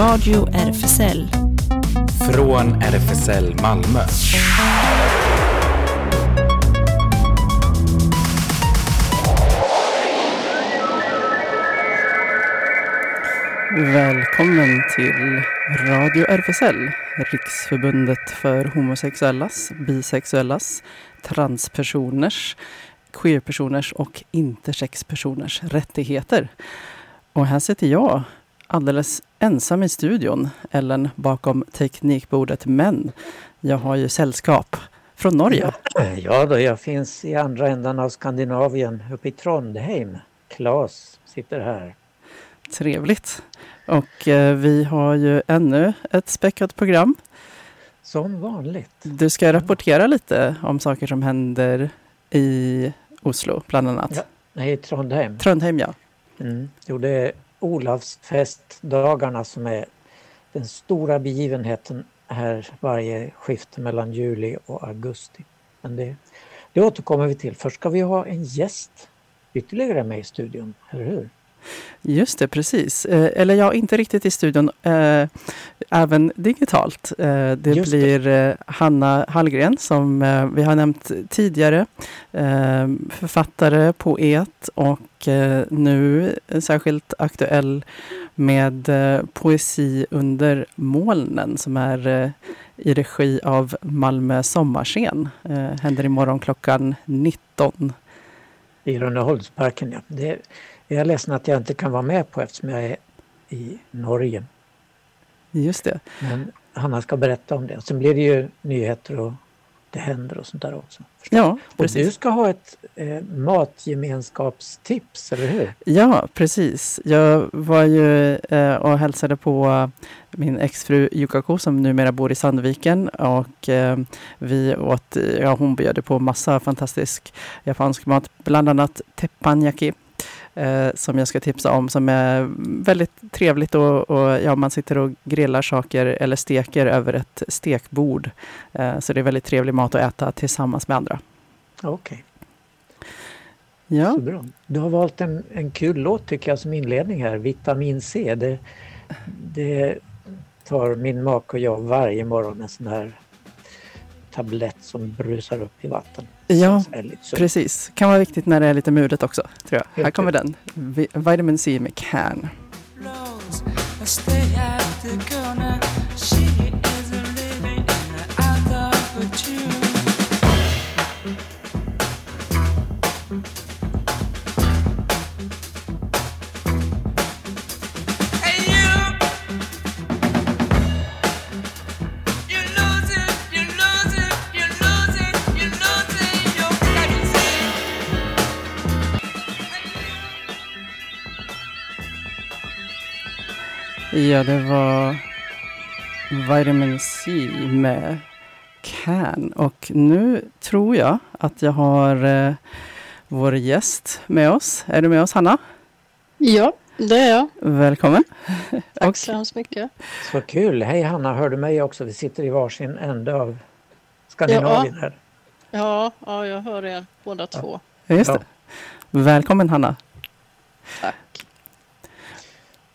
Radio RFSL. Från RFSL Malmö. Välkommen till Radio RFSL, Riksförbundet för homosexuellas, bisexuellas, transpersoners, queerpersoners och intersexpersoners rättigheter. Och här sitter jag, alldeles ensam i studion, Ellen bakom teknikbordet, men jag har ju sällskap från Norge. Ja då, jag finns i andra ändan av Skandinavien, uppe i Trondheim. Klaus sitter här. Trevligt. Och vi har ju ännu ett späckat program. Som vanligt. Du ska rapportera lite om saker som händer i Oslo bland annat. Ja, nej, Trondheim. Trondheim, ja. Mm. Jo, det är Olavsfestdagarna som är den stora begivenheten här varje skifte mellan juli och augusti. Men det återkommer vi till. Först ska vi ha en gäst ytterligare med i studion, eller hur? Just det, precis. Eller jag inte riktigt i studion, även digitalt. Det blir Hanna Hallgren som vi har nämnt tidigare. Författare, poet och nu särskilt aktuell med poesi under molnen som är i regi av Malmö sommarscen. Händer imorgon klockan 19. I Rönneholmsparken, ja. Det jag är ledsen att jag inte kan vara med på eftersom jag är i Norge. Just det. Men Hanna ska berätta om det. Och sen blir det ju nyheter och det händer och sånt där också. Förstås. Ja, precis. Och du ska ha ett matgemenskapstips, eller hur? Ja, precis. Jag var ju och hälsade på min exfru Yukako som numera bor i Sandviken. Och vi åt, ja, hon bjöd på massa fantastisk japansk mat. Bland annat teppanyaki. Som jag ska tipsa om, som är väldigt trevligt och ja, man sitter och grillar saker eller steker över ett stekbord. Så det är väldigt trevlig mat att äta tillsammans med andra. Okej. Ja. Så bra. Du har valt en kul låt tycker jag som inledning här, Vitamin C. Det tar min make och jag varje morgon en sån här tablett som brusar upp i vatten. Ja, precis. Kan vara viktigt när det är lite mulet också, tror jag. Här kommer den. Vitamin C med Can. Ja, det var Vitamin C med Can. Och nu tror jag att jag har vår gäst med oss. Är du med oss, Hanna? Ja, det är jag. Välkommen. Tack så hemskt mycket. Så kul. Hej Hanna, hör du mig också? Vi sitter i varsin ände av Skandinavien här. Ja, jag hör er båda två. Ja, just det. Välkommen Hanna. Tack.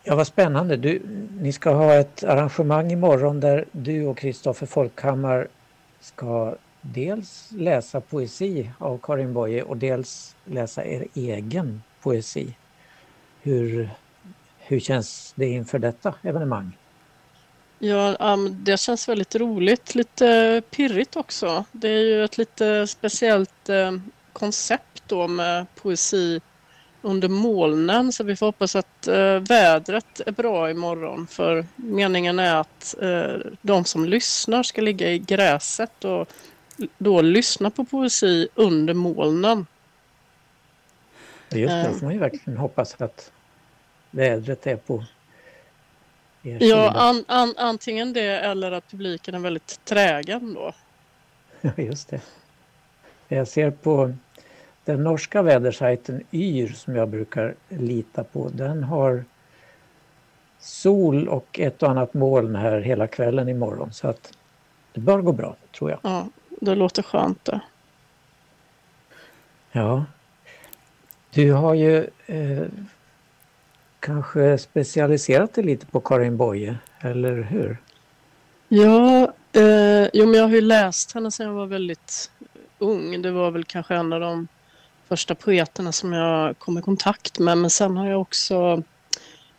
Ja, vad spännande. Ni ska ha ett arrangemang imorgon där du och Kristoffer Folkhammer ska dels läsa poesi av Karin Boye och dels läsa er egen poesi. Hur känns det inför detta evenemang? Ja, det känns väldigt roligt. Lite pirrigt också. Det är ju ett lite speciellt koncept då med poesi under molnen, så vi får hoppas att vädret är bra imorgon, för meningen är att de som lyssnar ska ligga i gräset och då lyssna på poesi under molnen. Just det, får man ju verkligen hoppas att vädret är på er sida. Ja, antingen det eller att publiken är väldigt trägen då. Ja, just det. Jag ser på den norska vädersajten Yr som jag brukar lita på, den har sol och ett och annat moln här hela kvällen imorgon. Så att det bör gå bra, tror jag. Ja, det låter skönt det. Ja. Du har ju kanske specialiserat dig lite på Karin Boye, eller hur? Ja, men jag har ju läst henne sedan jag var väldigt ung. Det var väl kanske en av de första poeterna som jag kom i kontakt med. Men sen har jag också...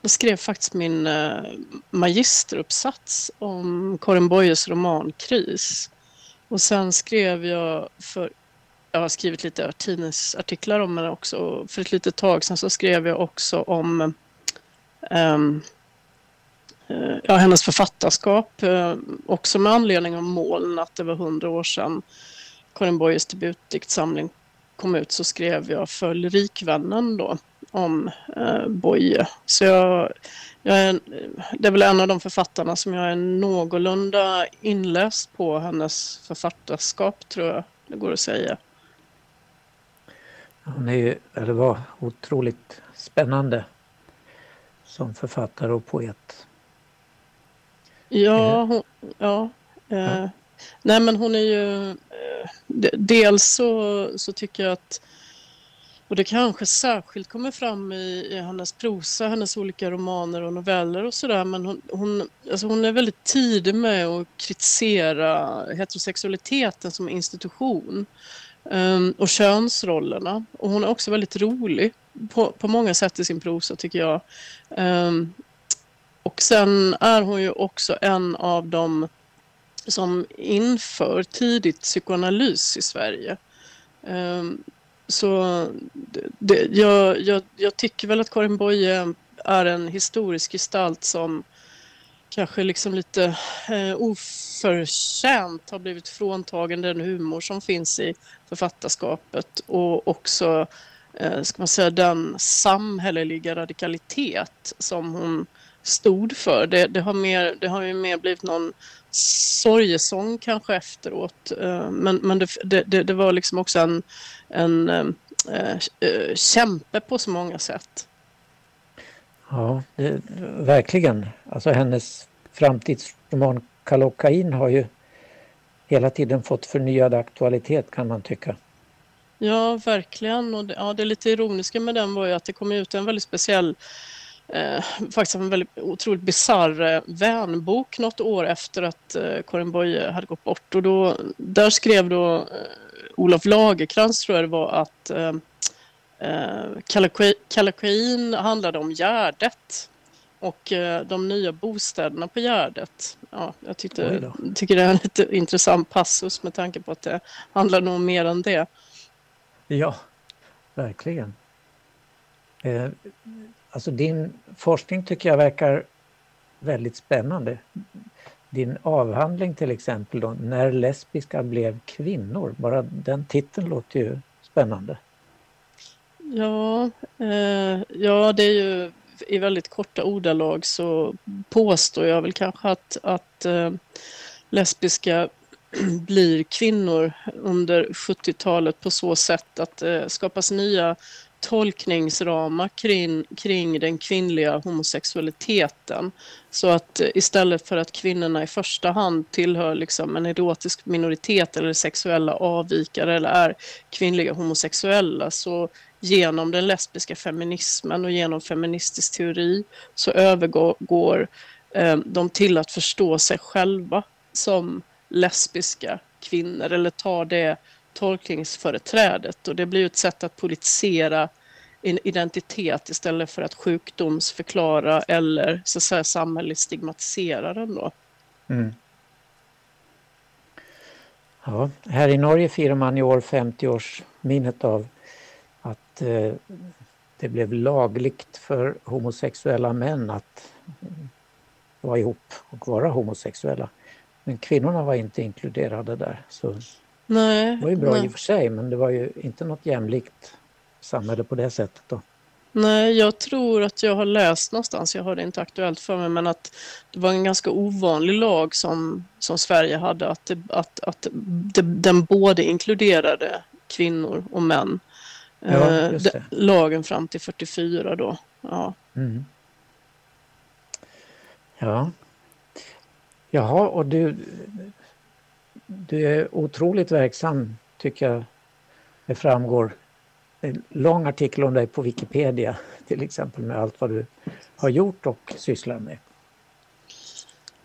Jag skrev faktiskt min magisteruppsats om Karin Boyes roman Kris. Och sen skrev jag för... Jag har skrivit lite tidningsartiklar om henne också. För ett litet tag sedan så skrev jag också om hennes författarskap. Också med anledning av målen, att det var 100 år sedan Karin Boyes debutdiktsamling kom ut, så skrev jag för Lyrikvännen då om Boye. Så det är väl en av de författarna som jag är någorlunda inläst på hennes författarskap, tror jag det går att säga. Hon är ju, eller var, otroligt spännande som författare och poet. Ja, ja. Nej, men hon är ju... Dels så tycker jag att... Och det kanske särskilt kommer fram i hennes prosa, hennes olika romaner och noveller och sådär. Men hon är väldigt tidig med att kritisera heterosexualiteten som institution och könsrollerna. Och hon är också väldigt rolig på många sätt i sin prosa, tycker jag. Och sen är hon ju också en av dem som inför tidigt psykoanalys i Sverige. Så jag tycker väl att Karin Boye är en historisk gestalt som kanske liksom lite oförtjänt har blivit fråntagen den humor som finns i författarskapet, och också ska man säga den samhälleliga radikalitet som hon stod för. Det har ju mer blivit någon sorgesång kanske efteråt, men det var liksom också en kämpe på så många sätt. Ja, verkligen. Alltså hennes framtidsroman Kallocain har ju hela tiden fått förnyad aktualitet, kan man tycka. Ja, verkligen. Och det lite ironiska med den var ju att det kom ut en väldigt speciell, faktiskt en väldigt otroligt bizarr vänbok något år efter att Karin Boye hade gått bort. Och där skrev då Olof Lagerkrans, tror jag det var, att Kallocain handlade om Gärdet och de nya bostäderna på Gärdet. Ja, jag tycker det är en lite intressant passus med tanke på att det handlar nog mer än det. Ja, verkligen. Alltså din forskning tycker jag verkar väldigt spännande. Din avhandling till exempel då, När lesbiska blev kvinnor. Bara den titeln låter ju spännande. Ja, det är ju i väldigt korta ordalag så påstår jag väl kanske att lesbiska blir kvinnor under 70-talet på så sätt att det skapas nya tolkningsramar kring den kvinnliga homosexualiteten, så att istället för att kvinnorna i första hand tillhör liksom en erotisk minoritet eller sexuella avvikare eller är kvinnliga homosexuella, så genom den lesbiska feminismen och genom feministisk teori så övergår de till att förstå sig själva som lesbiska kvinnor, eller tar det tolkningsföreträdet, och det blir ju ett sätt att politisera en identitet istället för att sjukdomsförklara eller så att säga samhället stigmatisera den då. Mm. Ja, här i Norge firar man i år 50-årsminnet av att det blev lagligt för homosexuella män att vara ihop och vara homosexuella. Men kvinnorna var inte inkluderade där, så... Nej, det var ju bra i och för sig, men det var ju inte något jämlikt samhälle på det sättet då. Nej, jag tror att jag har läst någonstans, jag har det inte aktuellt för mig, men att det var en ganska ovanlig lag som Sverige hade, den både inkluderade kvinnor och män. Ja, just det. Lagen fram till 44 då. Ja. Mm. Ja. Jaha, och du är otroligt verksam, tycker jag det framgår en lång artikel om dig på Wikipedia till exempel, med allt vad du har gjort och sysslar med.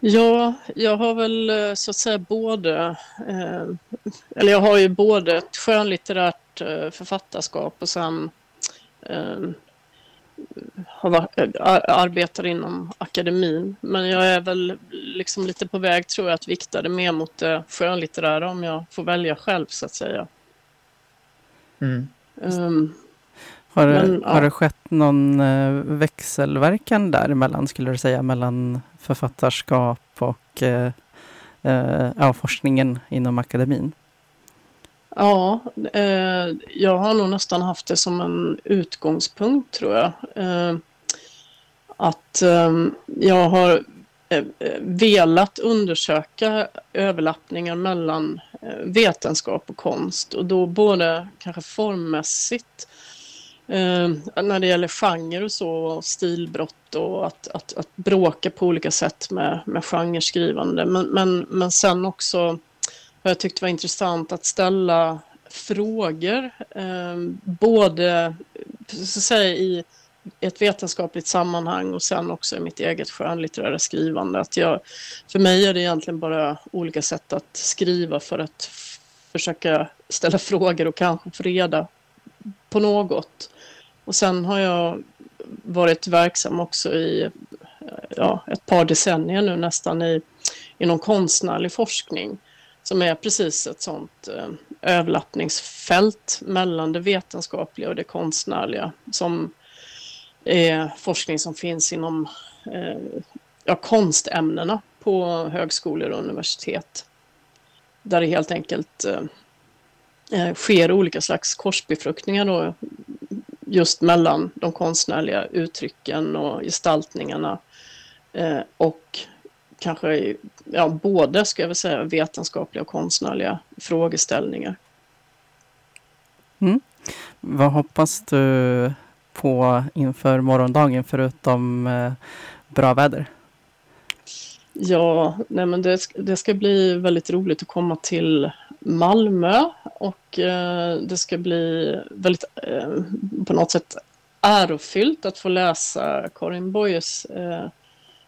Ja, jag har väl så att säga både, eller jag har ju både ett skönlitterärt författarskap och sen arbetar inom akademin. Men jag är väl liksom lite på väg, tror jag, att vikta det mer mot det skönlitterära om jag får välja själv så att säga. Mm. Har det skett någon växelverkan däremellan, skulle du säga, mellan författarskap och forskningen inom akademin? Ja, jag har nog nästan haft det som en utgångspunkt, tror jag. Jag har velat undersöka överlappningar mellan vetenskap och konst. Och då både kanske formmässigt, när det gäller genre och så, och stilbrott och att bråka på olika sätt med genreskrivande. Men sen också har jag tyckt det var intressant att ställa frågor, både så att säga, i ett vetenskapligt sammanhang och sen också i mitt eget skönlitterära skrivande. För mig är det egentligen bara olika sätt att skriva för att försöka ställa frågor och kanske få reda på något. Och sen har jag varit verksam också i ett par decennier nu nästan inom konstnärlig forskning, som är precis ett sånt överlappningsfält mellan det vetenskapliga och det konstnärliga, som är forskning som finns inom konstämnena på högskolor och universitet, där det helt enkelt sker olika slags korsbefruktningar då, just mellan de konstnärliga uttrycken och gestaltningarna och kanske både, ska jag väl säga, vetenskapliga och konstnärliga frågeställningar. Mm. Vad hoppas du på inför morgondagen förutom bra väder? Ja, nej, men det ska bli väldigt roligt att komma till Malmö och det ska bli väldigt på något sätt ärofyllt att få läsa Karin Boyes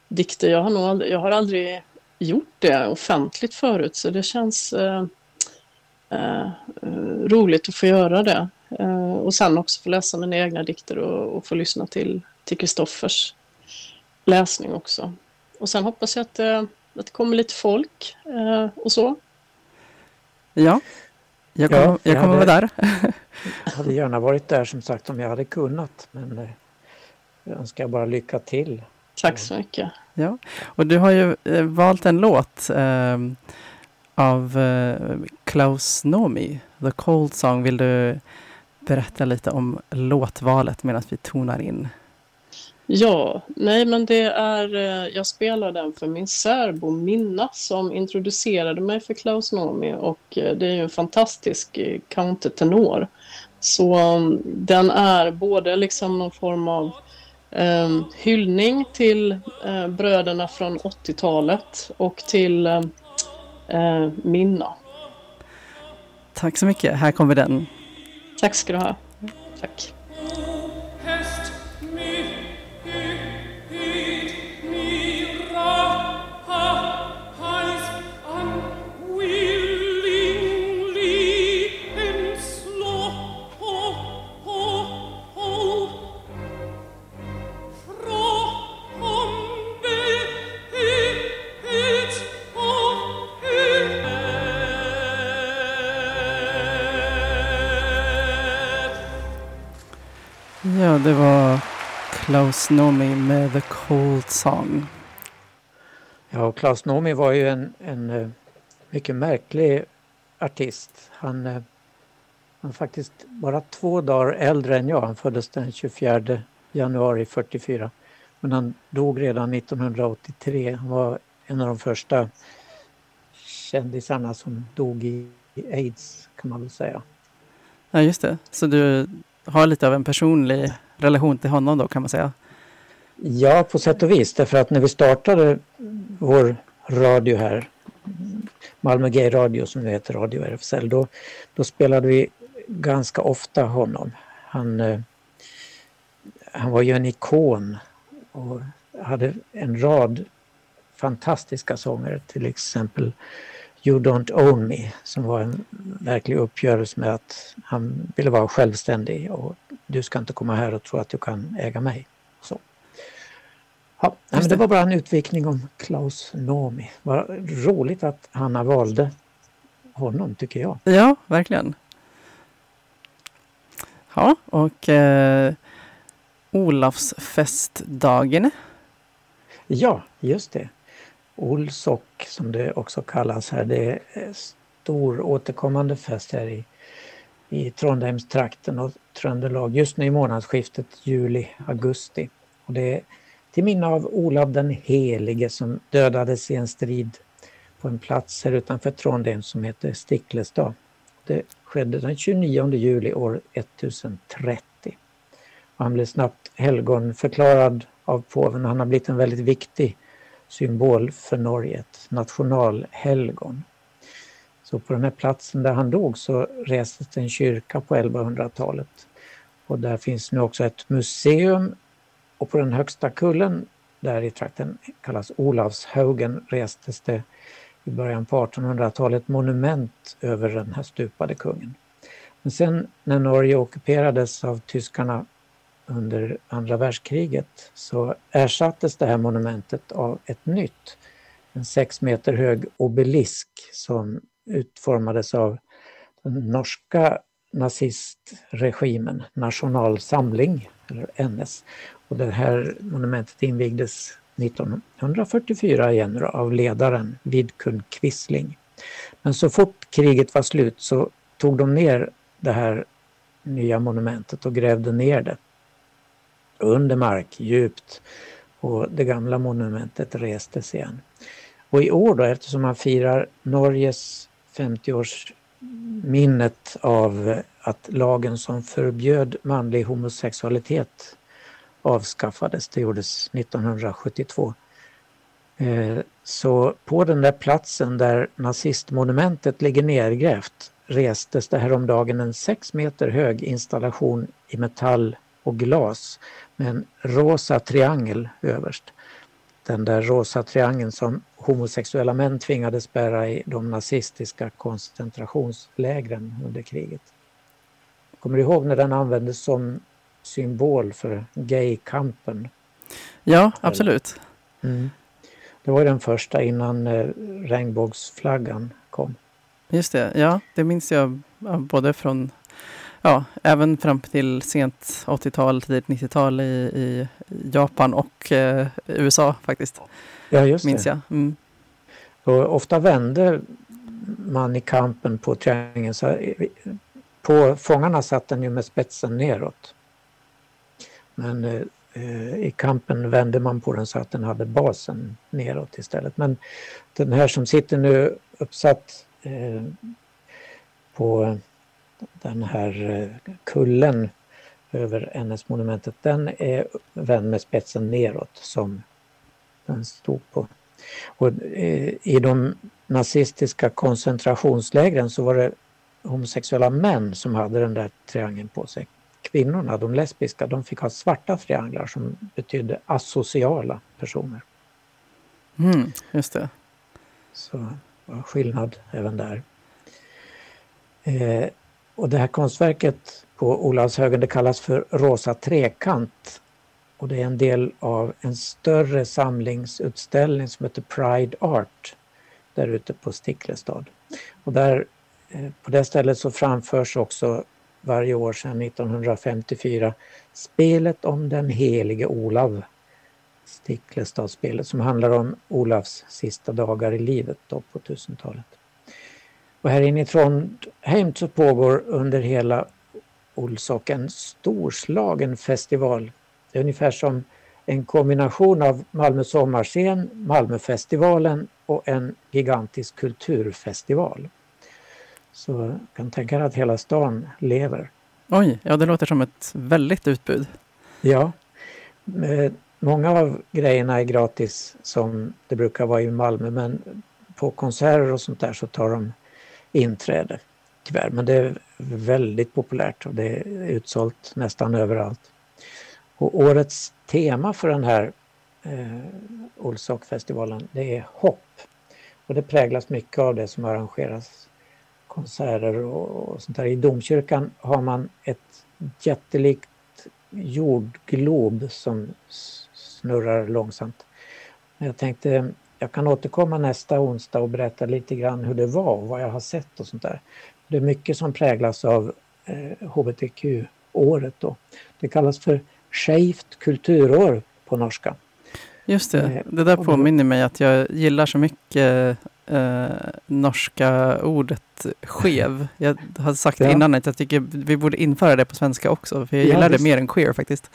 dikter. Jag har aldrig gjort det offentligt förut, så det känns roligt att få göra det. Och sen också få läsa mina egna dikter och få lyssna till Kristoffers läsning också. Och sen hoppas jag att det kommer lite folk och så. Ja, jag kommer vara där. Jag hade gärna varit där, som sagt, om jag hade kunnat. Men jag önskar bara lycka till. Tack så mycket. Ja. Och du har ju valt en låt av Klaus Nomi, The Cold Song. Vill du berätta lite om låtvalet medan vi tonar in? Ja, nej, men det är, jag spelar den för min särbo Minna, som introducerade mig för Klaus Nomi, och det är ju en fantastisk countertenor. Så den är både liksom någon form av hyllning till bröderna från 80-talet och till Minna. Tack så mycket, här kommer den. Tack ska du ha. Tack. Ja, det var Klaus Nomi med The Cold Song. Ja, och Klaus Nomi var ju en mycket märklig artist. Han faktiskt bara 2 dagar äldre än jag. Han föddes den 24 januari 44. Men han dog redan 1983. Han var en av de första kändisarna som dog i AIDS, kan man väl säga. Ja, just det. Så du har lite av en personlig relation till honom då, kan man säga. Ja, på sätt och vis. Därför att när vi startade vår radio här, Malmö Gay Radio som nu heter Radio RFSL, då spelade vi ganska ofta honom. Han var ju en ikon och hade en rad fantastiska sånger, till exempel You Don't Own Me, som var en verklig uppgörelse med att han ville vara självständig och du ska inte komma här och tro att du kan äga mig. Så. Ja, men det var bara en utvikning om Klaus Nomi. Vad roligt att Hanna valde honom, tycker jag. Ja, verkligen. Ja, och Olavsfestdagen. Ja, just det. Olsock, som det också kallas här, det är en stor återkommande fest här i Trondheimstrakten och Tröndelag just nu i månadsskiftet juli-augusti. Och det är till minne av Olav den helige som dödades i en strid på en plats här utanför Trondheim som heter Sticklestad. Det skedde den 29 juli år 1030. Och han blev snabbt helgonförklarad av påven och han har blivit en väldigt viktig symbol för Norge, ett nationalhelgon. Så på den här platsen där han dog så restes en kyrka på 1100-talet. Och där finns nu också ett museum och på den högsta kullen där i trakten kallas Olavshaugen restes det i början på 1800-talet monument över den här stupade kungen. Men sen när Norge ockuperades av tyskarna under andra världskriget så ersattes det här monumentet av ett nytt, en 6 meter hög obelisk som utformades av den norska nazistregimen, Nationalsamling, eller NS. Och det här monumentet invigdes 1944 igen av ledaren Vidkun Quisling. Men så fort kriget var slut så tog de ner det här nya monumentet och grävde ner det under mark, djupt, och det gamla monumentet restes igen. Och i år då, eftersom man firar Norges 50-årsminnet av att lagen som förbjöd manlig homosexualitet avskaffades, det gjordes 1972. Så på den där platsen där nazistmonumentet ligger nedgrävt restes det här om dagen en 6 meter hög installation i metall och glas med en rosa triangel överst. Den där rosa triangeln som homosexuella män tvingades bära i de nazistiska koncentrationslägren under kriget. Kommer du ihåg när den användes som symbol för gay-kampen? Ja, absolut. Mm. Det var den första innan regnbågsflaggan kom. Just det, ja. Det minns jag både från... Ja, även fram till sent 80-tal, tidigt 90-tal i Japan och USA faktiskt. Ja, just det. Minns jag. Mm. Och ofta vände man i kampen på triangeln. Så på fångarna satt den ju med spetsen neråt. Men i kampen vände man på den så att den hade basen neråt istället. Men den här som sitter nu uppsatt på... Den här kullen över NS-monumentet, den är vänd med spetsen neråt som den stod på. Och i de nazistiska koncentrationslägren så var det homosexuella män som hade den där triangeln på sig. Kvinnorna, de lesbiska, de fick ha svarta trianglar som betydde asociala personer. Mm, just det. Så var skillnad även där. Och det här konstverket på Olavshögen, det kallas för Rosa trekant. Och det är en del av en större samlingsutställning som heter Pride Art där ute på Sticklestad. Och där, på det stället så framförs också varje år sedan 1954 spelet om den helige Olav. Sticklestadsspelet som handlar om Olavs sista dagar i livet då på 1000-talet. Och här inne i Trondheim så pågår under hela Olsock en storslagen festival. Det är ungefär som en kombination av Malmö sommarscen, Malmöfestivalen och en gigantisk kulturfestival. Så jag kan tänka mig att hela stan lever. Oj, ja det låter som ett väldigt utbud. Ja, många av grejerna är gratis som det brukar vara i Malmö, men på konserter och sånt där så tar de inträde. flickvärld, men det är väldigt populärt och det är utsålt nästan överallt. Och årets tema för den här Olsokfestivalen, det är hopp. Och det präglas mycket av det som arrangeras, konserter och sånt där. I domkyrkan har man ett jättelikt jordglob som snurrar långsamt. Jag tänkte, jag kan återkomma nästa onsdag och berätta lite grann hur det var och vad jag har sett och sånt där. Det är mycket som präglas av hbtq-året då. Det kallas för skeivt kulturår på norska. Just det, det där påminner mig att jag gillar så mycket norska ordet skev. Jag har sagt innan att jag tycker vi borde införa det på svenska också, för jag gillar det mer än queer faktiskt.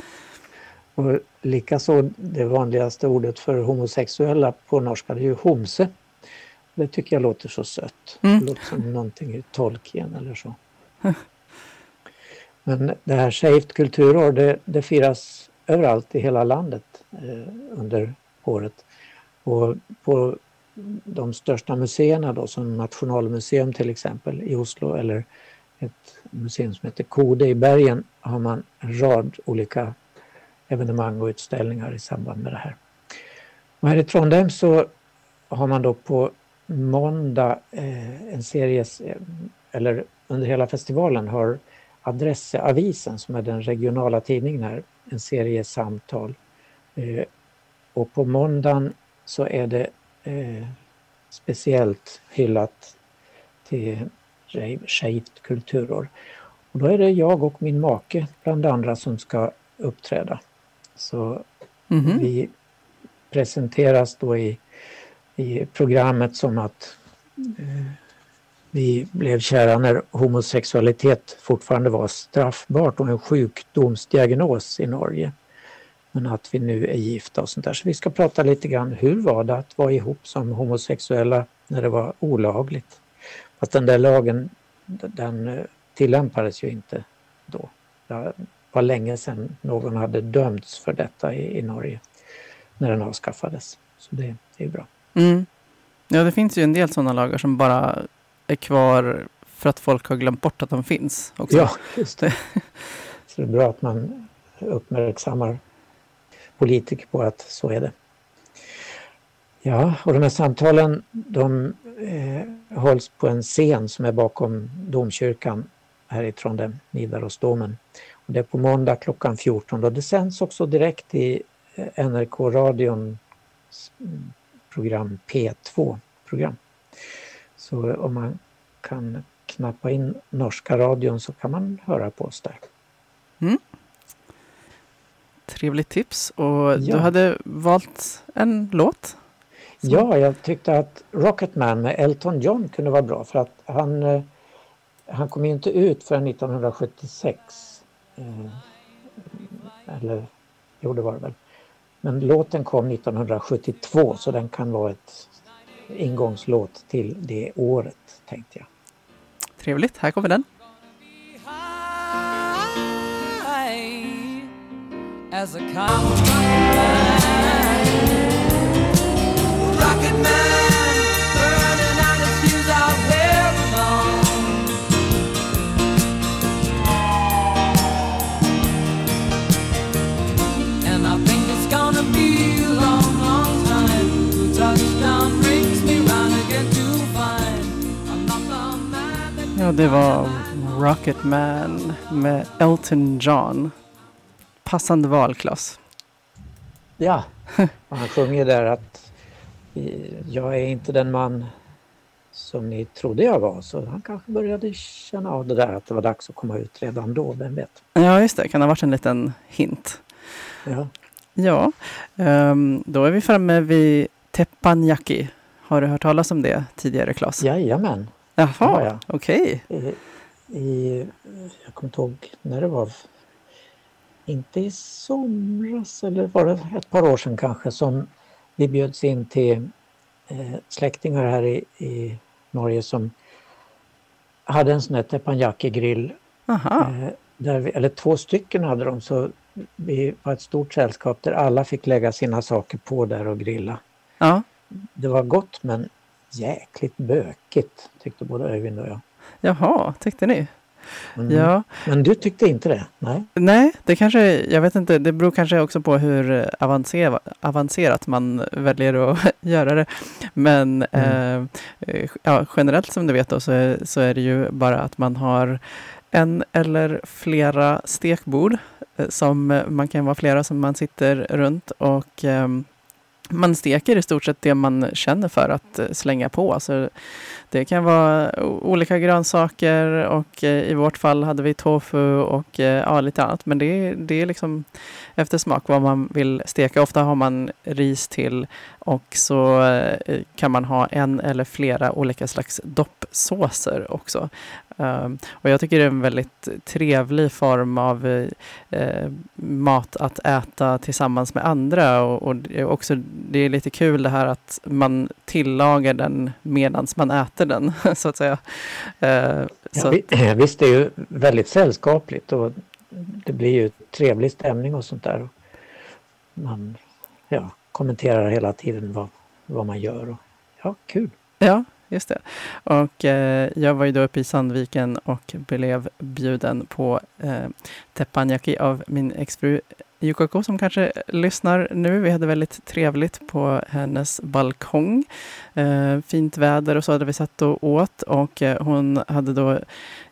Och likaså det vanligaste ordet för homosexuella på norska, det är ju homse. Det tycker jag låter så sött. Mm. Det låter som någonting i Tolkien eller så. Men det här skeivt kulturår, det firas överallt i hela landet under året. Och på de största museerna då, som Nationalmuseum till exempel i Oslo, eller ett museum som heter Kode i Bergen, har man en rad olika evenemang och utställningar i samband med det här. Och här i Trondheim så har man då på måndag en serie, eller under hela festivalen har Adresseavisen, som är den regionala tidningen här, en serie samtal. Och på måndagen så är det speciellt hyllat till skeivt kulturår. Och då är det jag och min make bland andra som ska uppträda. Så vi presenteras då i programmet som att vi blev kära när homosexualitet fortfarande var straffbart och en sjukdomsdiagnos i Norge. Men att vi nu är gifta och sånt där. Så vi ska prata lite grann, hur var det att vara ihop som homosexuella när det var olagligt? Fast den där lagen, den tillämpades ju inte då. Det var länge sedan någon hade dömts för detta i Norge när den avskaffades. Så det är bra. Mm. Ja, det finns ju en del sådana lagar som bara är kvar för att folk har glömt bort att de finns också. Ja, just det. Så det är bra att man uppmärksammar politiker på att så är det. Ja, och de här samtalen, de hålls på en scen som är bakom domkyrkan här i Trondheim, Nidaros Domen. Och det är på måndag klockan 14. Och det sänds också direkt i NRK-radions program P2-program. Så om man kan knappa in norska radion så kan man höra på oss där. Mm. Trevligt tips. Och du hade valt en låt? Som... Ja, jag tyckte att Rocketman med Elton John kunde vara bra, för att han kom ju inte ut förrän 1976. Det var det väl. Men låten kom 1972, så den kan vara ett ingångslåt till det året, tänkte jag. Trevligt, här kommer den. As a common rocket man burning out his fuse out there alone. And I think it's gonna be a long, long time. The touchdown brings me round again to find I'm not the man that... Ja, det var Rocket Man med Elton John. Passande val, Klaus. Ja, han sjunger där att jag är inte den man som ni trodde jag var. Så han kanske började känna av det där att det var dags att komma ut redan då, vem vet. Ja, just det. Kan ha varit en liten hint. Ja. Ja, då är vi framme vid teppanyaki. Har du hört talas om det tidigare, Klaus? Jajamän. Jaha, ja. Okej. Okay. Jag kommer inte ihåg när det var... Inte i somras, eller var det ett par år sedan kanske, som vi bjöds in till släktingar här i Norge som hade en sån här teppanyaki-grill. Eller två stycken hade de, så vi var ett stort sällskap där alla fick lägga sina saker på där och grilla. Det var gott men jäkligt bökigt, tyckte både Öyvind och jag. Jaha, tyckte ni? Mm. Ja. Men du tyckte inte det? Nej. Nej, det kanske, jag vet inte, det beror kanske också på hur avancerat man väljer att göra det. Men ja, generellt som du vet då, så är det ju bara att man har en eller flera stekbord som man kan vara flera som man sitter runt och man steker i stort sett det man känner för att slänga på. Så det kan vara olika grönsaker och i vårt fall hade vi tofu och ja, lite annat. Men det är liksom efter smak vad man vill steka. Ofta har man ris till och så kan man ha en eller flera olika slags doppsåser också. Och jag tycker det är en väldigt trevlig form av mat att äta tillsammans med andra och också det är lite kul det här att man tillagar den medans man äter den så att säga. Visst, det är ju väldigt sällskapligt och det blir ju trevlig stämning och sånt där. Man kommenterar hela tiden vad man gör och ja, kul. Ja. Just det. Och jag var ju då uppe i Sandviken och blev bjuden på teppanyaki av min exfru Yukako som kanske lyssnar nu. Vi hade väldigt trevligt på hennes balkong. Fint väder och så hade vi satt och åt och hon hade då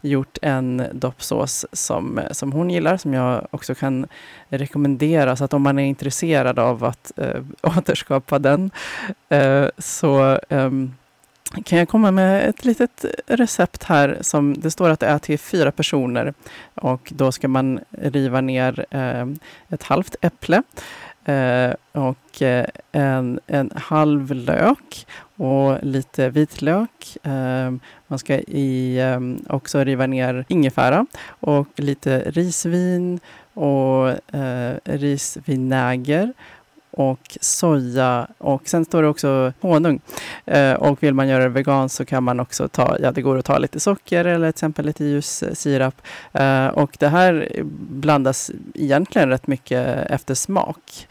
gjort en doppsås som hon gillar som jag också kan rekommendera så att om man är intresserad av att återskapa den kan jag komma med ett litet recept här som det står att det är till 4 personer och då ska man riva ner ett halvt äpple och en halv lök och lite vitlök. Man ska också riva ner ingefära och lite risvin och risvinäger. Och soja och sen står det också honung. Och vill man göra det vegan så kan man också det går att ta lite socker eller till exempel lite ljus sirap. Och det här blandas egentligen rätt mycket efter smak.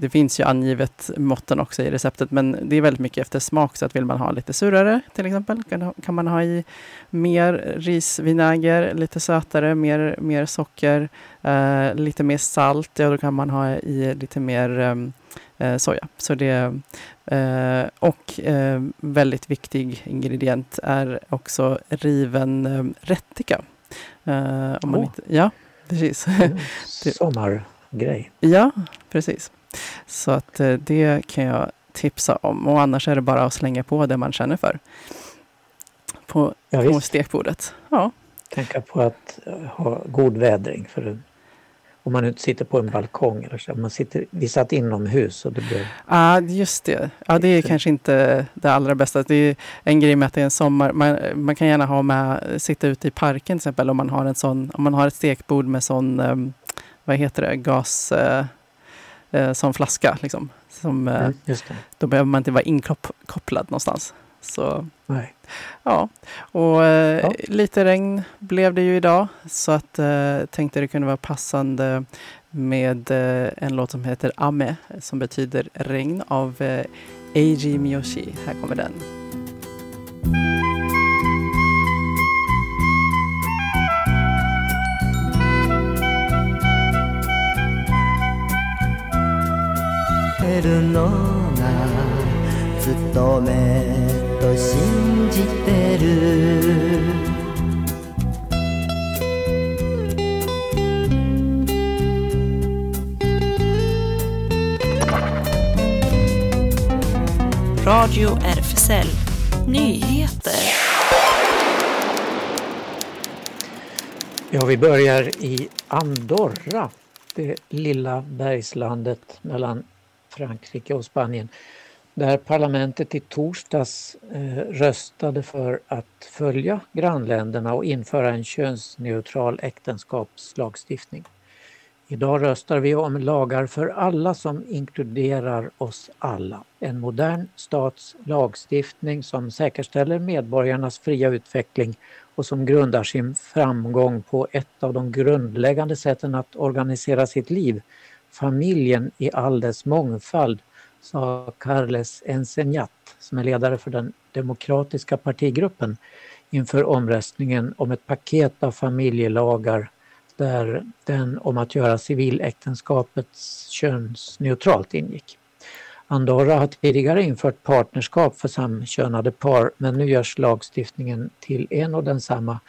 Det finns ju angivet måtten också i receptet men det är väldigt mycket efter smak så att vill man ha lite surare till exempel kan man ha i mer risvinäger, lite sötare, mer socker, lite mer salt och då kan man ha i lite mer soja. Så det, och väldigt viktig ingrediens är också riven rättika. Om man inte, ja, precis. Sommargrej. Ja, precis. Så att det kan jag tipsa om. Och annars är det bara att slänga på det man känner för. På stekbordet. Ja. Tänka på att ha god vädring. För om man inte sitter på en balkong. Eller så, vi satt inomhus. Och det blev... Ja, just det. Ja, det är kanske inte det allra bästa. Det är en grej med att det är en sommar. Man kan gärna sitta ute i parken till exempel. Om man har, om man har ett stekbord med sån, vad heter det, gas... som flaska liksom. Som, just det. Då behöver man inte vara inkopplad någonstans. Så, nej. Ja. Och lite regn blev det ju idag. Så att tänkte det kunde vara passande med en låt som heter Ame. Som betyder regn av Eiji Miyoshi. Här kommer den.「ずっと目と信じてる」「Radio RFSL Nyheter」Ja, vi börjar i Andorra, det lilla bergslandet mellan Frankrike och Spanien, där parlamentet i torsdags röstade för att följa grannländerna och införa en könsneutral äktenskapslagstiftning. Idag röstar vi om lagar för alla som inkluderar oss alla. En modern stats lagstiftning som säkerställer medborgarnas fria utveckling och som grundar sin framgång på ett av de grundläggande sätten att organisera sitt liv. Familjen i all dess mångfald, sa Carles Ensenyat som är ledare för den demokratiska partigruppen inför omröstningen om ett paket av familjelagar där den om att göra civiläktenskapets könsneutralt ingick. Andorra har tidigare infört partnerskap för samkönade par, men nu görs lagstiftningen till en och densamma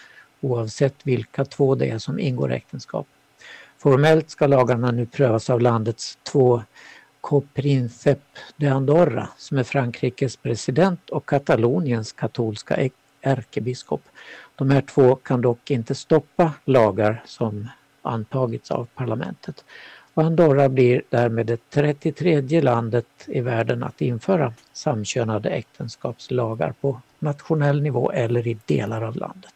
oavsett vilka två det är som ingår äktenskap. Formellt ska lagarna nu prövas av landets två coprinceps de Andorra, som är Frankrikes president och Kataloniens katolska ärkebiskop. De här två kan dock inte stoppa lagar som antagits av parlamentet. Och Andorra blir därmed det 33:e landet i världen att införa samkönade äktenskapslagar på nationell nivå eller i delar av landet.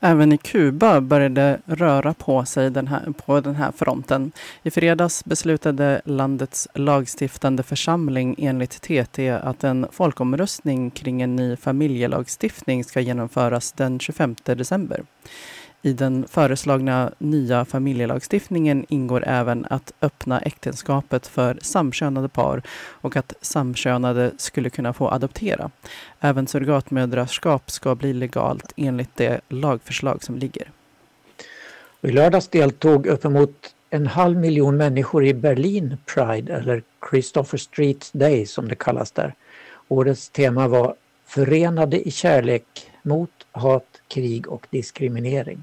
Även i Kuba började röra på sig på den här fronten. I fredags beslutade landets lagstiftande församling enligt TT att en folkomröstning kring en ny familjelagstiftning ska genomföras den 25 december. I den föreslagna nya familjelagstiftningen ingår även att öppna äktenskapet för samkönade par och att samkönade skulle kunna få adoptera. Även surrogatmödraskap ska bli legalt enligt det lagförslag som ligger. I lördags deltog uppemot 500,000 människor i Berlin Pride, eller Christopher Street Day som det kallas där. Årets tema var förenade i kärlek mot hat, krig och diskriminering.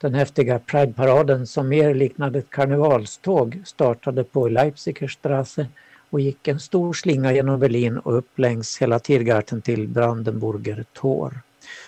Den häftiga Pride-paraden, som mer liknade ett karnevalståg, startade på Leipzigerstrasse och gick en stor slinga genom Berlin och upp längs hela Tiergarten till Brandenburger Tor.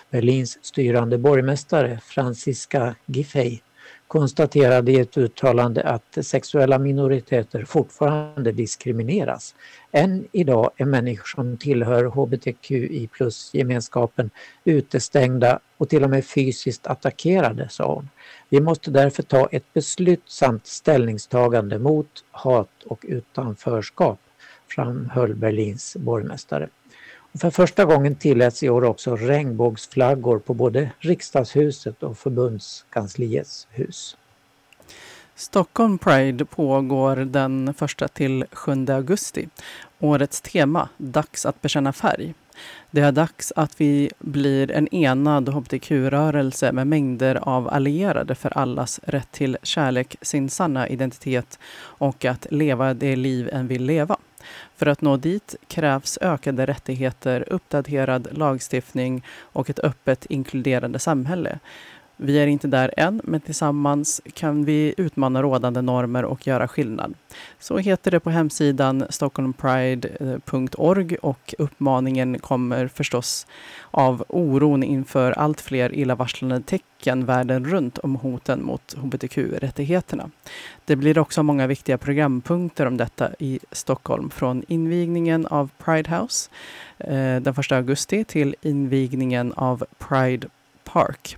Berlins styrande borgmästare Franziska Giffey konstaterade i ett uttalande att sexuella minoriteter fortfarande diskrimineras. Än idag är människor som tillhör hbtqi+-gemenskapen utestängda och till och med fysiskt attackerade, sa hon. Vi måste därför ta ett beslutsamt ställningstagande mot hat och utanförskap, framhöll Berlins borgmästare. För första gången tilläts i år också regnbågsflaggor på både riksdagshuset och förbundskansliets hus. Stockholm Pride pågår den 1-7 augusti. Årets tema, dags att bekänna färg. Det är dags att vi blir en enad hbtq-rörelse med mängder av allierade för allas rätt till kärlek, sin sanna identitet och att leva det liv en vill leva. För att nå dit krävs ökade rättigheter, uppdaterad lagstiftning och ett öppet, inkluderande samhälle. Vi är inte där än, men tillsammans kan vi utmana rådande normer och göra skillnad. Så heter det på hemsidan stockholmpride.org, och uppmaningen kommer förstås av oron inför allt fler illavarslande tecken världen runt om hoten mot hbtq-rättigheterna. Det blir också många viktiga programpunkter om detta i Stockholm, från invigningen av Pride House den 1 augusti till invigningen av Pride Park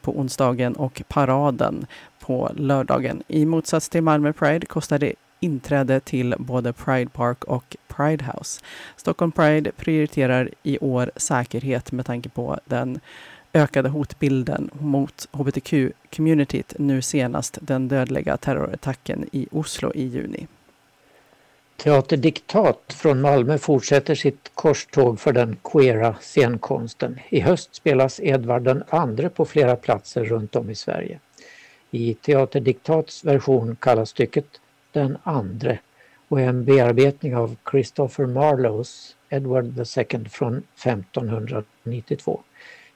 på onsdagen och paraden på lördagen. I motsats till Malmö Pride kostar det inträde till både Pride Park och Pride House. Stockholm Pride prioriterar i år säkerhet med tanke på den ökade hotbilden mot hbtq-communityt, nu senast den dödliga terrorattacken i Oslo i juni. Teaterdiktat från Malmö fortsätter sitt korståg för den queera scenkonsten. I höst spelas Edvard II på flera platser runt om i Sverige. I Teaterdiktats version kallas stycket Den andre och är en bearbetning av Christopher Marlowes Edward II från 1592.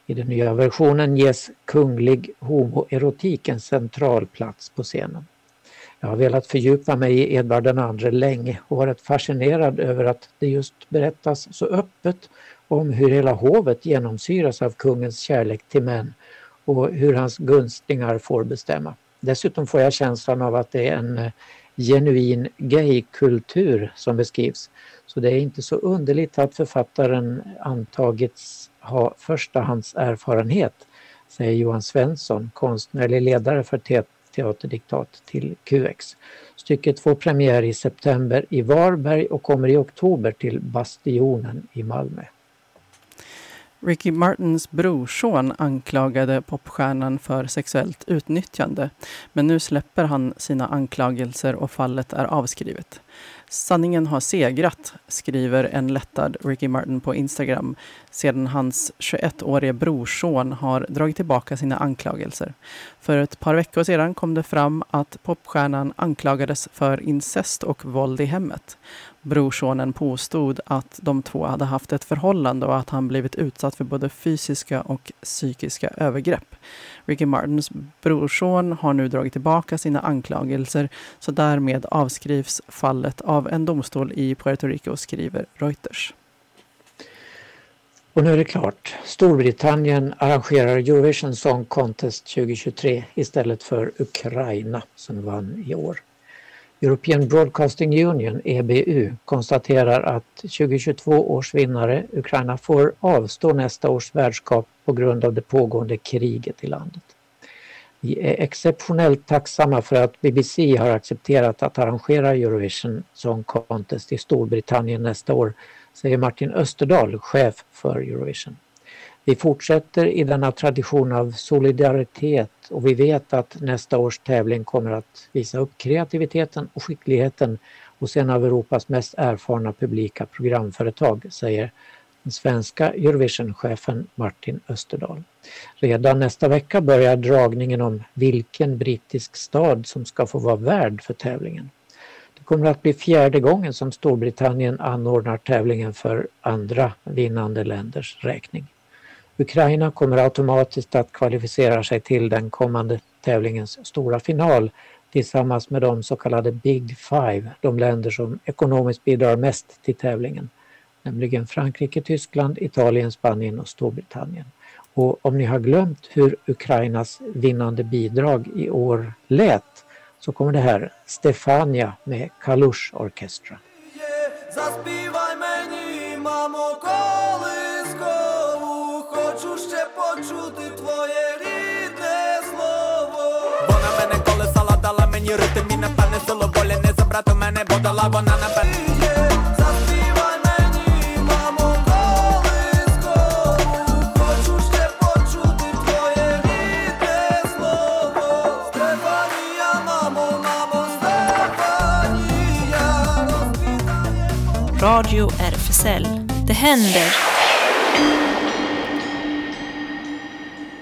I den nya versionen ges kunglig homoerotik en central plats på scenen. Jag har velat fördjupa mig i Edvard II länge och varit fascinerad över att det just berättas så öppet om hur hela hovet genomsyras av kungens kärlek till män och hur hans gunstlingar får bestämma. Dessutom får jag känslan av att det är en genuin gaykultur som beskrivs. Så det är inte så underligt att författaren antagits ha förstahandserfarenhet, säger Johan Svensson, konstnärlig ledare för Teaterdiktat till QX. Stycket får premiär i september i Varberg och kommer i oktober till Bastionen i Malmö. Ricky Martins brorson anklagade popstjärnan för sexuellt utnyttjande, men nu släpper han sina anklagelser och fallet är avskrivet. Sanningen har segrat, skriver en lättad Ricky Martin på Instagram sedan hans 21-årige brorson har dragit tillbaka sina anklagelser. För ett par veckor sedan kom det fram att popstjärnan anklagades för incest och våld i hemmet. Brorsonen påstod att de två hade haft ett förhållande och att han blivit utsatt för både fysiska och psykiska övergrepp. Ricky Martins brorson har nu dragit tillbaka sina anklagelser, så därmed avskrivs fallet av en domstol i Puerto Rico, skriver Reuters. Och nu är det klart. Storbritannien arrangerar Eurovision Song Contest 2023 istället för Ukraina som vann i år. European Broadcasting Union, EBU, konstaterar att 2022 års vinnare, Ukraina, får avstå nästa års värdskap på grund av det pågående kriget i landet. Vi är exceptionellt tacksamma för att BBC har accepterat att arrangera Eurovision Song Contest i Storbritannien nästa år, säger Martin Österdal, chef för Eurovision. Vi fortsätter i denna tradition av solidaritet och vi vet att nästa års tävling kommer att visa upp kreativiteten och skickligheten och sen av Europas mest erfarna publika programföretag, säger den svenska Eurovision-chefen Martin Österdal. Redan nästa vecka börjar dragningen om vilken brittisk stad som ska få vara värd för tävlingen. Det kommer att bli fjärde gången som Storbritannien anordnar tävlingen för andra vinnande länders räkning. Ukraina kommer automatiskt att kvalificera sig till den kommande tävlingens stora final tillsammans med de så kallade Big Five, de länder som ekonomiskt bidrar mest till tävlingen, nämligen Frankrike, Tyskland, Italien, Spanien och Storbritannien. Och om ni har glömt hur Ukrainas vinnande bidrag i år lät så kommer det här Stefania med Kalush Orchestra. Чути твоє рідне слово. Вона мене колесала, дала мені ритм і напевне силу волі не забрати мене, бо дала вона напевне. Заспівай мені, мамо, колискову. Хочу ще почути твоє рідне слово. Стефанія, мамо, мамо, Стефанія. Radio RFSL. Det händer.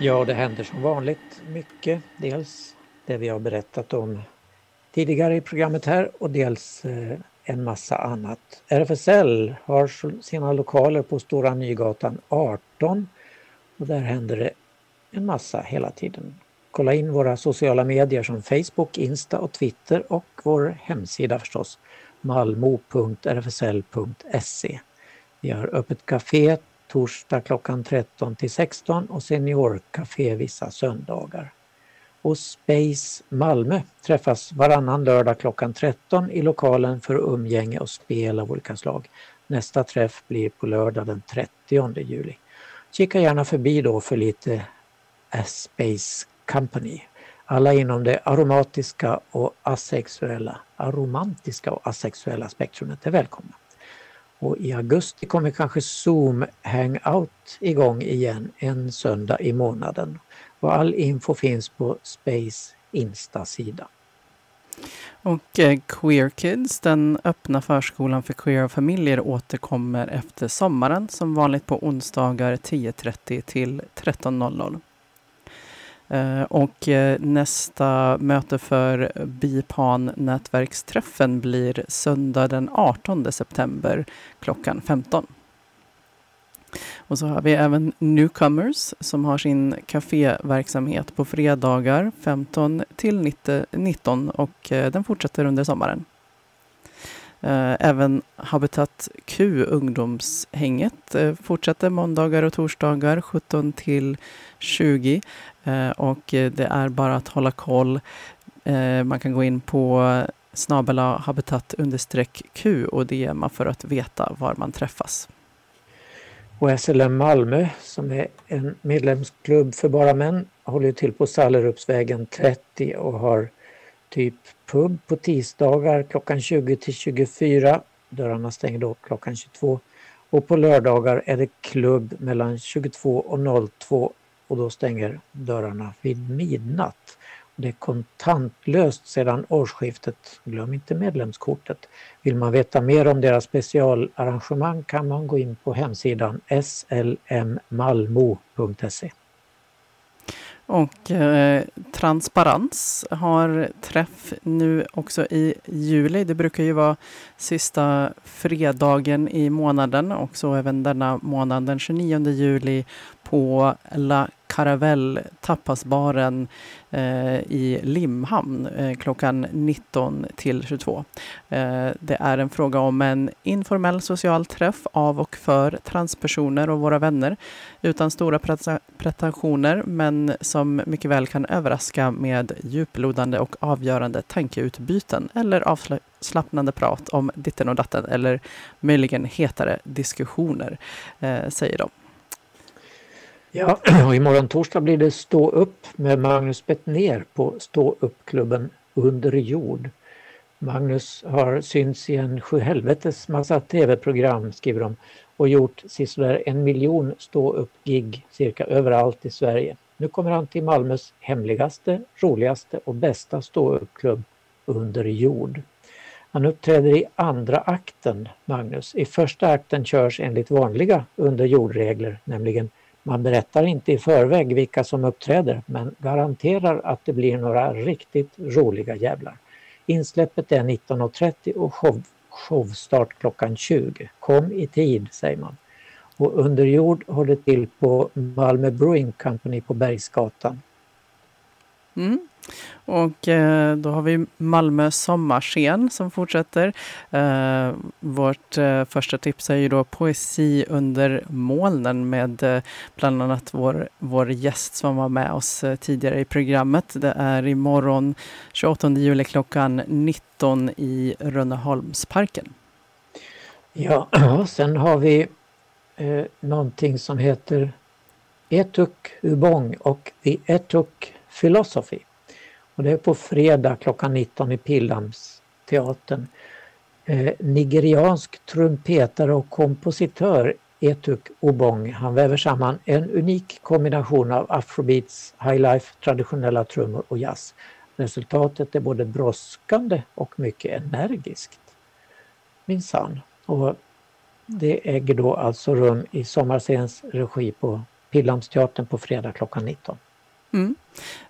Ja, det händer som vanligt mycket. Dels det vi har berättat om tidigare i programmet här och dels en massa annat. RFSL har sina lokaler på Stora Nygatan 18 och där händer det en massa hela tiden. Kolla in våra sociala medier som Facebook, Insta och Twitter och vår hemsida förstås, malmo.rfsl.se. Vi har öppet kafé torsdag klockan 13 till 16 och seniorcafé vissa söndagar. Och Space Malmö träffas varannan lördag klockan 13 i lokalen för umgänge och spel av olika slag. Nästa träff blir på lördag den 30 juli. Kika gärna förbi då för lite Space Company. Alla inom det aromantiska och asexuella spektrumet är välkomna. Och i augusti kommer kanske Zoom Hangout igång igen en söndag i månaden. Och all info finns på Space Insta-sida. Och Queer Kids, den öppna förskolan för queera familjer, återkommer efter sommaren som vanligt på onsdagar 10:30 till 13:00. Och nästa möte för BIPAN-nätverksträffen blir söndag den 18 september klockan 15. Och så har vi även Newcomers som har sin kaféverksamhet på fredagar 15 till 19 och den fortsätter under sommaren. Även Habitat Q ungdomshänget fortsätter måndagar och torsdagar 17 till 20 och det är bara att hålla koll. Man kan gå in på @habitat_q och DMa för att veta var man träffas. Och SLM Malmö som är en medlemsklubb för bara män håller till på Sallerupsvägen 30 och har typ pub på tisdagar klockan 20 till 24. Dörrarna stänger då klockan 22. Och på lördagar är det klubb mellan 22 och 02 och då stänger dörrarna vid midnatt. Det är kontantlöst sedan årsskiftet. Glöm inte medlemskortet. Vill man veta mer om deras specialarrangemang kan man gå in på hemsidan slmmalmo.se. Och Transparens har träff nu också i juli. Det brukar ju vara sista fredagen i månaden. Och så även denna månad den 29 juli på La Caravelle tapasbaren i Limhamn klockan 19-22. Det är en fråga om en informell social träff av och för transpersoner och våra vänner utan stora pretensioner men som mycket väl kan överraska med djuplodande och avgörande tankeutbyten eller avslappnande prat om ditten och datten eller möjligen hetare diskussioner, säger de. Ja, och imorgon torsdag blir det Stå upp med Magnus Bettner på Stå upp-klubben Under jord. Magnus har synts i en sjuhelvetes massa tv-program, skriver de, och gjort sisådär 1 miljon Stå upp-gig cirka överallt i Sverige. Nu kommer han till Malmös hemligaste, roligaste och bästa Stå upp-klubb Under jord. Han uppträder i andra akten, Magnus. I första akten körs enligt vanliga underjordregler, nämligen man berättar inte i förväg vilka som uppträder men garanterar att det blir några riktigt roliga jävlar. Insläppet är 19.30 och showstart klockan 20. Kom i tid, säger man. Och Underjord håller till på Malmö Brewing Company på Bergsgatan. Mm. Och då har vi Malmö sommarscen som fortsätter. Vårt första tips är ju då poesi under molnen med bland annat vår gäst som var med oss tidigare i programmet. Det är imorgon 28 juli klockan 19 i Rönneholmsparken. Ja, sen har vi någonting som heter Etuk Ubong och The Etuk Philosophy. Och det är på fredag klockan 19 i Pildamsteatern. Nigeriansk trumpetare och kompositör Etuk Ubong. Han väver samman en unik kombination av afrobeats, highlife, traditionella trummor och jazz. Resultatet är både brådskande och mycket energiskt. Minsann. Och det äger då alltså rum i sommarscens regi på Pildamsteatern på fredag klockan 19. Mm.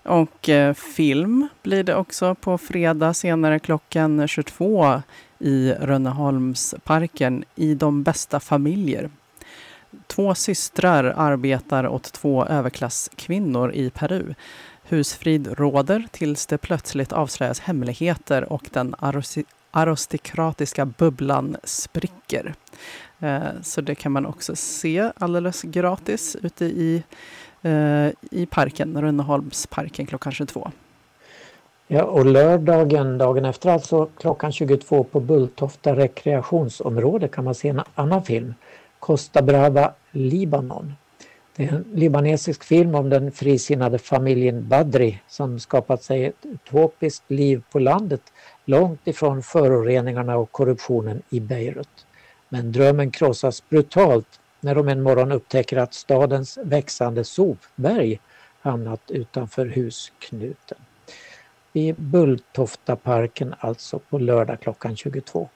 Och film blir det också på fredag senare klockan 22 i Rönneholmsparken i De bästa familjer. 2 systrar arbetar åt 2 överklasskvinnor i Peru. Husfrid råder tills det plötsligt avslöjas hemligheter och den aristokratiska bubblan spricker. Så det kan man också se alldeles gratis ute i parken, Rönneholmsparken klockan 22. Ja, och lördagen, dagen efter alltså klockan 22 på Bulltofta rekreationsområde kan man se en annan film, Costa Brava, Libanon. Det är en libanesisk film om den frisinnade familjen Badri som skapat sig ett utopiskt liv på landet långt ifrån föroreningarna och korruptionen i Beirut. Men drömmen krossas brutalt när de en morgon upptäcker att stadens växande sopberg hamnat utanför husknuten. I Bulltoftaparken alltså på lördag klockan 22.